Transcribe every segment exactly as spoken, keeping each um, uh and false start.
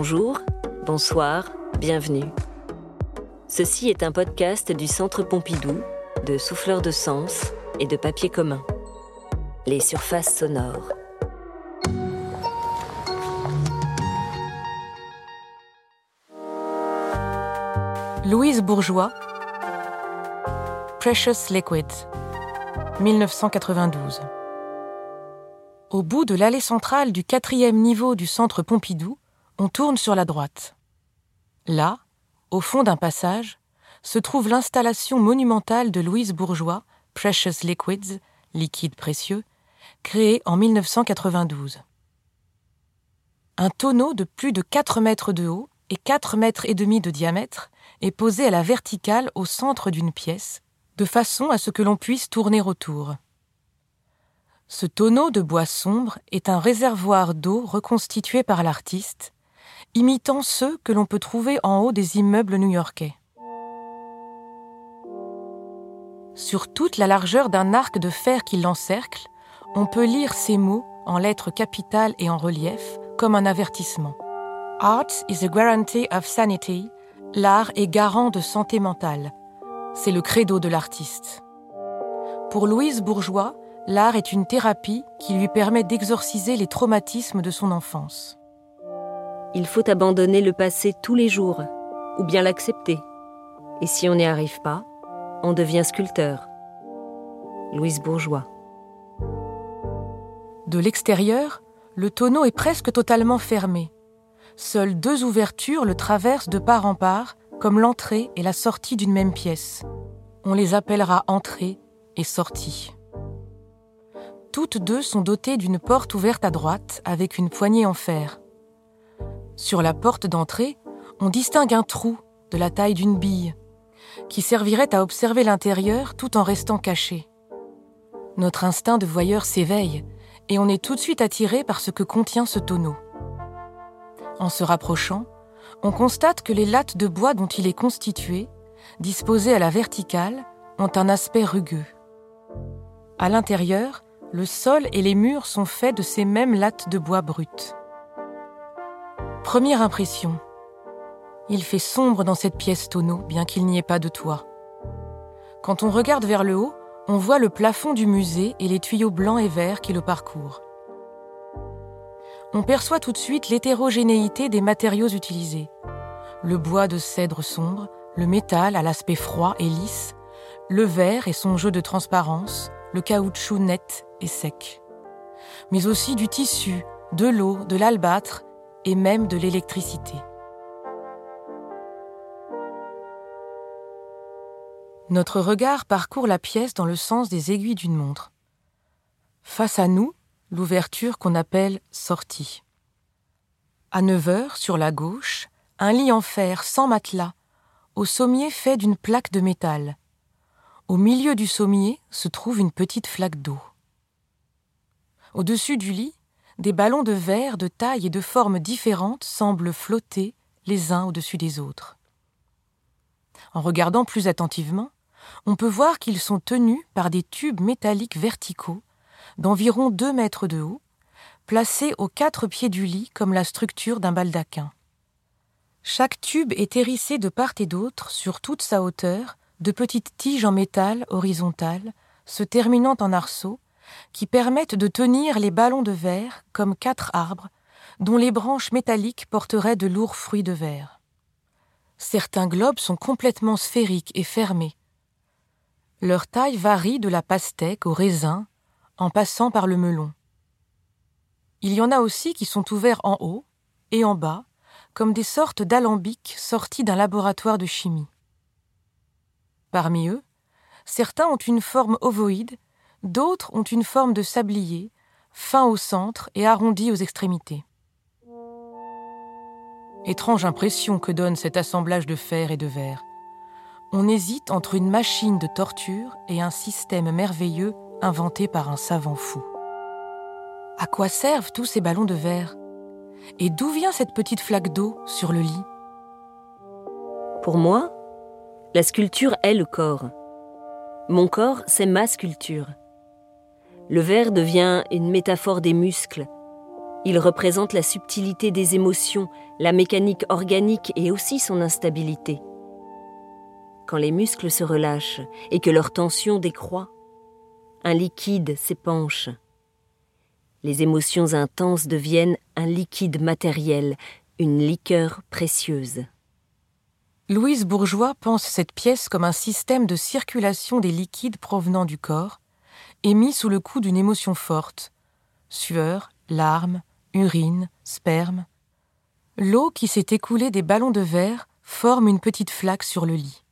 Bonjour, bonsoir, bienvenue. Ceci est un podcast du Centre Pompidou, de Souffleurs de Sens et de Papier Commun. Les surfaces sonores. Louise Bourgeois, Precious Liquids, mille neuf cent quatre-vingt-douze. Au bout de l'allée centrale du quatrième niveau du Centre Pompidou, on tourne sur la droite. Là, au fond d'un passage, se trouve l'installation monumentale de Louise Bourgeois, Precious Liquids, liquide précieux, créée en mille neuf cent quatre-vingt-douze. Un tonneau de plus de quatre mètres de haut et quatre mètres et demi de diamètre est posé à la verticale au centre d'une pièce, de façon à ce que l'on puisse tourner autour. Ce tonneau de bois sombre est un réservoir d'eau reconstitué par l'artiste, imitant ceux que l'on peut trouver en haut des immeubles new-yorkais. Sur toute la largeur d'un arc de fer qui l'encercle, on peut lire ces mots en lettres capitales et en relief comme un avertissement. « Art is a guarantee of sanity », l'art est garant de santé mentale. C'est le credo de l'artiste. Pour Louise Bourgeois, l'art est une thérapie qui lui permet d'exorciser les traumatismes de son enfance. Il faut abandonner le passé tous les jours, ou bien l'accepter. Et si on n'y arrive pas, on devient sculpteur. Louise Bourgeois. De l'extérieur, le tonneau est presque totalement fermé. Seules deux ouvertures le traversent de part en part, comme l'entrée et la sortie d'une même pièce. On les appellera entrée et sortie. Toutes deux sont dotées d'une porte ouverte à droite avec une poignée en fer. Sur la porte d'entrée, on distingue un trou de la taille d'une bille qui servirait à observer l'intérieur tout en restant caché. Notre instinct de voyeur s'éveille et on est tout de suite attiré par ce que contient ce tonneau. En se rapprochant, on constate que les lattes de bois dont il est constitué, disposées à la verticale, ont un aspect rugueux. À l'intérieur, le sol et les murs sont faits de ces mêmes lattes de bois brutes. Première impression. Il fait sombre dans cette pièce tonneau, bien qu'il n'y ait pas de toit. Quand on regarde vers le haut, on voit le plafond du musée et les tuyaux blancs et verts qui le parcourent. On perçoit tout de suite l'hétérogénéité des matériaux utilisés. Le bois de cèdre sombre, le métal à l'aspect froid et lisse, le verre et son jeu de transparence, le caoutchouc net et sec. Mais aussi du tissu, de l'eau, de l'albâtre et même de l'électricité. Notre regard parcourt la pièce dans le sens des aiguilles d'une montre. Face à nous, l'ouverture qu'on appelle « sortie ». À neuf heures, sur la gauche, un lit en fer sans matelas, au sommier fait d'une plaque de métal. Au milieu du sommier se trouve une petite flaque d'eau. Au-dessus du lit, des ballons de verre de taille et de forme différentes semblent flotter les uns au-dessus des autres. En regardant plus attentivement, on peut voir qu'ils sont tenus par des tubes métalliques verticaux d'environ deux mètres de haut, placés aux quatre pieds du lit comme la structure d'un baldaquin. Chaque tube est hérissé de part et d'autre, sur toute sa hauteur, de petites tiges en métal horizontales, se terminant en arceaux, qui permettent de tenir les ballons de verre comme quatre arbres, dont les branches métalliques porteraient de lourds fruits de verre. Certains globes sont complètement sphériques et fermés. Leur taille varie de la pastèque au raisin, en passant par le melon. Il y en a aussi qui sont ouverts en haut et en bas, comme des sortes d'alambics sortis d'un laboratoire de chimie. Parmi eux, certains ont une forme ovoïde, d'autres ont une forme de sablier, fin au centre et arrondi aux extrémités. Étrange impression que donne cet assemblage de fer et de verre. On hésite entre une machine de torture et un système merveilleux inventé par un savant fou. À quoi servent tous ces ballons de verre ? Et d'où vient cette petite flaque d'eau sur le lit ? Pour moi, la sculpture est le corps. Mon corps, c'est ma sculpture. Le verre devient une métaphore des muscles. Il représente la subtilité des émotions, la mécanique organique et aussi son instabilité. Quand les muscles se relâchent et que leur tension décroît, un liquide s'épanche. Les émotions intenses deviennent un liquide matériel, une liqueur précieuse. Louise Bourgeois pense cette pièce comme un système de circulation des liquides provenant du corps, émis sous le coup d'une émotion forte, sueur, larmes, urine, sperme. L'eau qui s'est écoulée des ballons de verre forme une petite flaque sur le lit.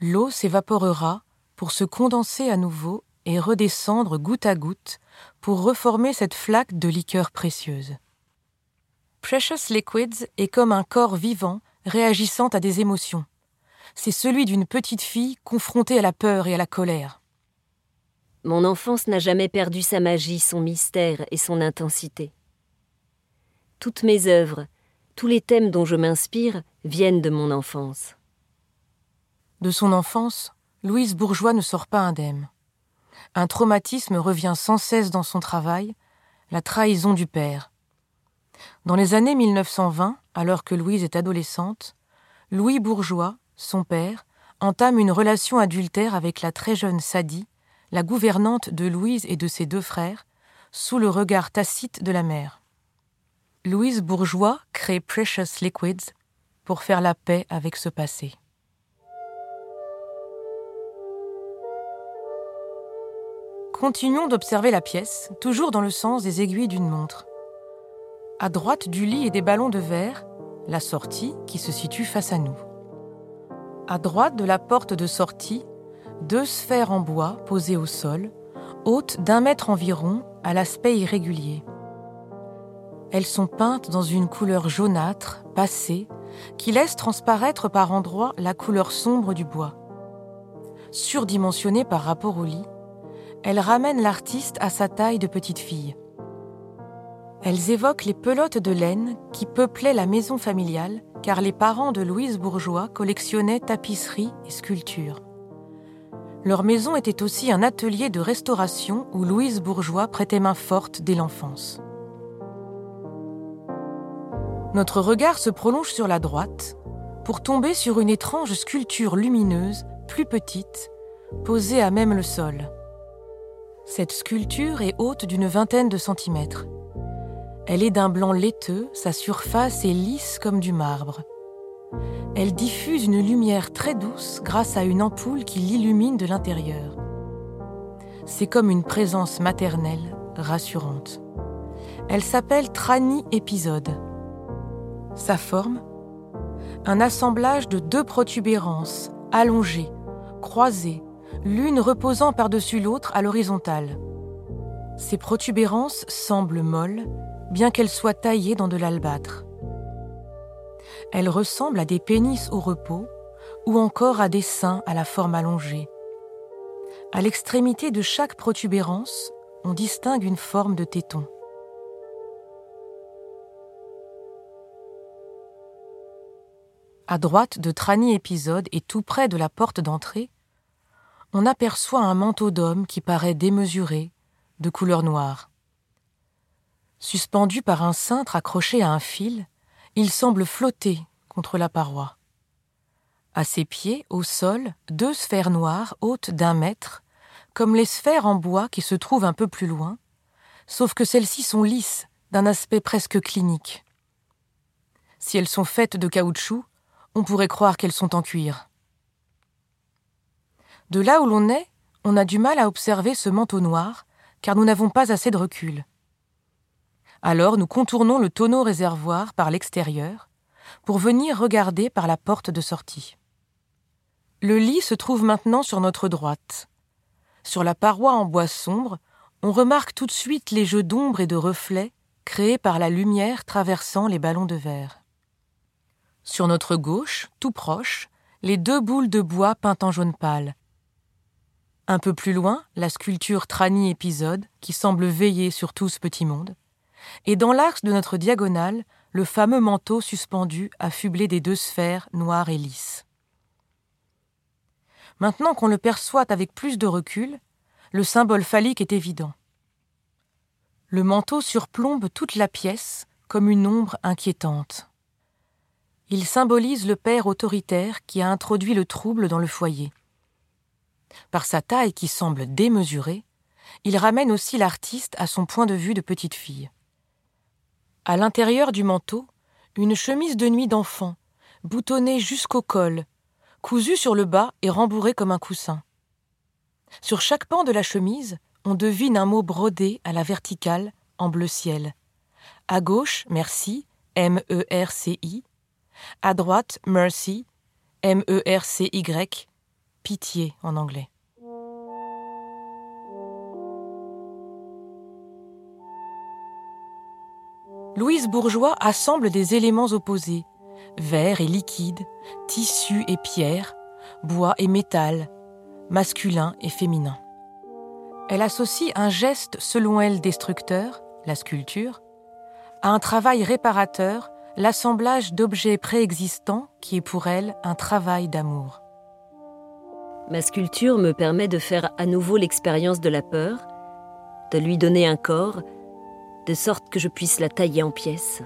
L'eau s'évaporera pour se condenser à nouveau et redescendre goutte à goutte pour reformer cette flaque de liqueur précieuse. Precious Liquids est comme un corps vivant réagissant à des émotions. C'est celui d'une petite fille confrontée à la peur et à la colère. Mon enfance n'a jamais perdu sa magie, son mystère et son intensité. Toutes mes œuvres, tous les thèmes dont je m'inspire viennent de mon enfance. De son enfance, Louise Bourgeois ne sort pas indemne. Un traumatisme revient sans cesse dans son travail, la trahison du père. Dans les années mille neuf cent vingt, alors que Louise est adolescente, Louis Bourgeois, son père, entame une relation adultère avec la très jeune Sadie, la gouvernante de Louise et de ses deux frères, sous le regard tacite de la mère. Louise Bourgeois crée Precious Liquids pour faire la paix avec ce passé. Continuons d'observer la pièce, toujours dans le sens des aiguilles d'une montre. À droite du lit et des ballons de verre, la sortie qui se situe face à nous. À droite de la porte de sortie, deux sphères en bois posées au sol, hautes d'un mètre environ, à l'aspect irrégulier. Elles sont peintes dans une couleur jaunâtre, passée, qui laisse transparaître par endroits la couleur sombre du bois. Surdimensionnée par rapport au lit, elles ramènent l'artiste à sa taille de petite fille. Elles évoquent les pelotes de laine qui peuplaient la maison familiale, car les parents de Louise Bourgeois collectionnaient tapisseries et sculptures. Leur maison était aussi un atelier de restauration où Louise Bourgeois prêtait main forte dès l'enfance. Notre regard se prolonge sur la droite pour tomber sur une étrange sculpture lumineuse, plus petite, posée à même le sol. Cette sculpture est haute d'une vingtaine de centimètres. Elle est d'un blanc laiteux, sa surface est lisse comme du marbre. Elle diffuse une lumière très douce grâce à une ampoule qui l'illumine de l'intérieur. C'est comme une présence maternelle, rassurante. Elle s'appelle Trani Épisode. Sa forme ? Un assemblage de deux protubérances, allongées, croisées, l'une reposant par-dessus l'autre à l'horizontale. Ces protubérances semblent molles, bien qu'elles soient taillées dans de l'albâtre. Elles ressemblent à des pénis au repos ou encore à des seins à la forme allongée. À l'extrémité de chaque protubérance, on distingue une forme de téton. À droite de Trani Épisode et tout près de la porte d'entrée, on aperçoit un manteau d'homme qui paraît démesuré, de couleur noire. Suspendu par un cintre accroché à un fil, il semble flotter contre la paroi. À ses pieds, au sol, deux sphères noires hautes d'un mètre, comme les sphères en bois qui se trouvent un peu plus loin, sauf que celles-ci sont lisses, d'un aspect presque clinique. Si elles sont faites de caoutchouc, on pourrait croire qu'elles sont en cuir. De là où l'on est, on a du mal à observer ce manteau noir, car nous n'avons pas assez de recul. Alors nous contournons le tonneau réservoir par l'extérieur pour venir regarder par la porte de sortie. Le lit se trouve maintenant sur notre droite. Sur la paroi en bois sombre, on remarque tout de suite les jeux d'ombre et de reflets créés par la lumière traversant les ballons de verre. Sur notre gauche, tout proche, les deux boules de bois peintes en jaune pâle. Un peu plus loin, la sculpture Trani Épisode qui semble veiller sur tout ce petit monde. Et dans l'axe de notre diagonale, le fameux manteau suspendu affublé des deux sphères noires et lisses. Maintenant qu'on le perçoit avec plus de recul, le symbole phallique est évident. Le manteau surplombe toute la pièce comme une ombre inquiétante. Il symbolise le père autoritaire qui a introduit le trouble dans le foyer. Par sa taille qui semble démesurée, il ramène aussi l'artiste à son point de vue de petite fille. À l'intérieur du manteau, une chemise de nuit d'enfant, boutonnée jusqu'au col, cousue sur le bas et rembourrée comme un coussin. Sur chaque pan de la chemise, on devine un mot brodé à la verticale, en bleu ciel. À gauche, merci, M E R C I. À droite, mercy, M E R C Y, pitié en anglais. Louise Bourgeois assemble des éléments opposés, verre et liquide, tissu et pierre, bois et métal, masculin et féminin. Elle associe un geste selon elle destructeur, la sculpture, à un travail réparateur, l'assemblage d'objets préexistants qui est pour elle un travail d'amour. Ma sculpture me permet de faire à nouveau l'expérience de la peur, de lui donner un corps, de sorte que je puisse la tailler en pièces.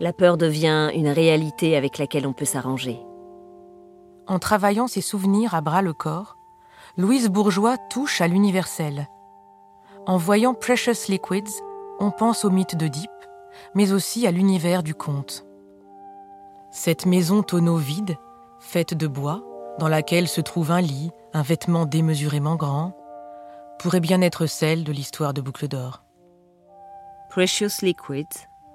La peur devient une réalité avec laquelle on peut s'arranger. En travaillant ses souvenirs à bras le corps, Louise Bourgeois touche à l'universel. En voyant Precious Liquids, on pense au mythe d'Œdipe, mais aussi à l'univers du conte. Cette maison tonneau vide, faite de bois, dans laquelle se trouve un lit, un vêtement démesurément grand, pourrait bien être celle de l'histoire de Boucle d'Or. Precious Liquid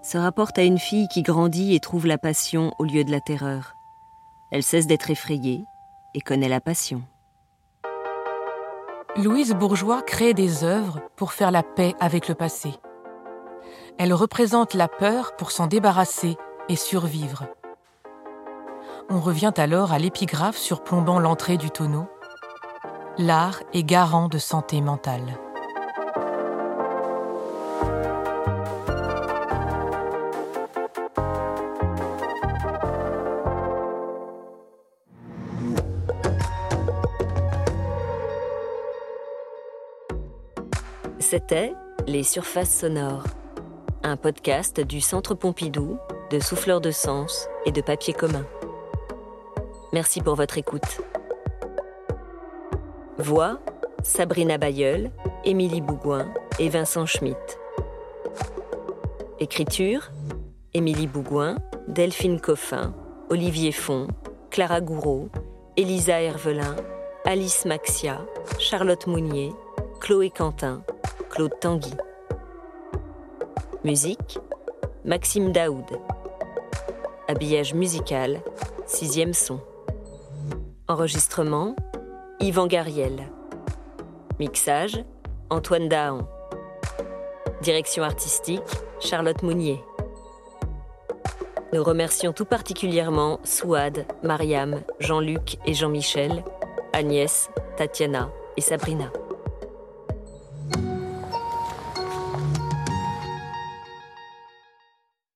se rapporte à une fille qui grandit et trouve la passion au lieu de la terreur. Elle cesse d'être effrayée et connaît la passion. Louise Bourgeois crée des œuvres pour faire la paix avec le passé. Elle représente la peur pour s'en débarrasser et survivre. On revient alors à l'épigraphe surplombant l'entrée du tonneau. L'art est garant de santé mentale. C'était Les Surfaces Sonores, un podcast du Centre Pompidou, de Souffleurs de Sens et de Papier Commun. Merci pour votre écoute. Voix, Sabrina Bailleul, Émilie Bougouin et Vincent Schmitt. Écriture, Émilie Bougouin, Delphine Coffin, Olivier Font, Clara Gouraud, Elisa Hervelin, Alice Maxia, Charlotte Mounier, Chloé Cantin, Claude Tanguy. Musique, Maxime Daoud. Habillage musical, sixième son. Enregistrement, Yvan Gariel. Mixage, Antoine Daon. Direction artistique, Charlotte Mounier. Nous remercions tout particulièrement Souad, Mariam, Jean-Luc et Jean-Michel, Agnès, Tatiana et Sabrina.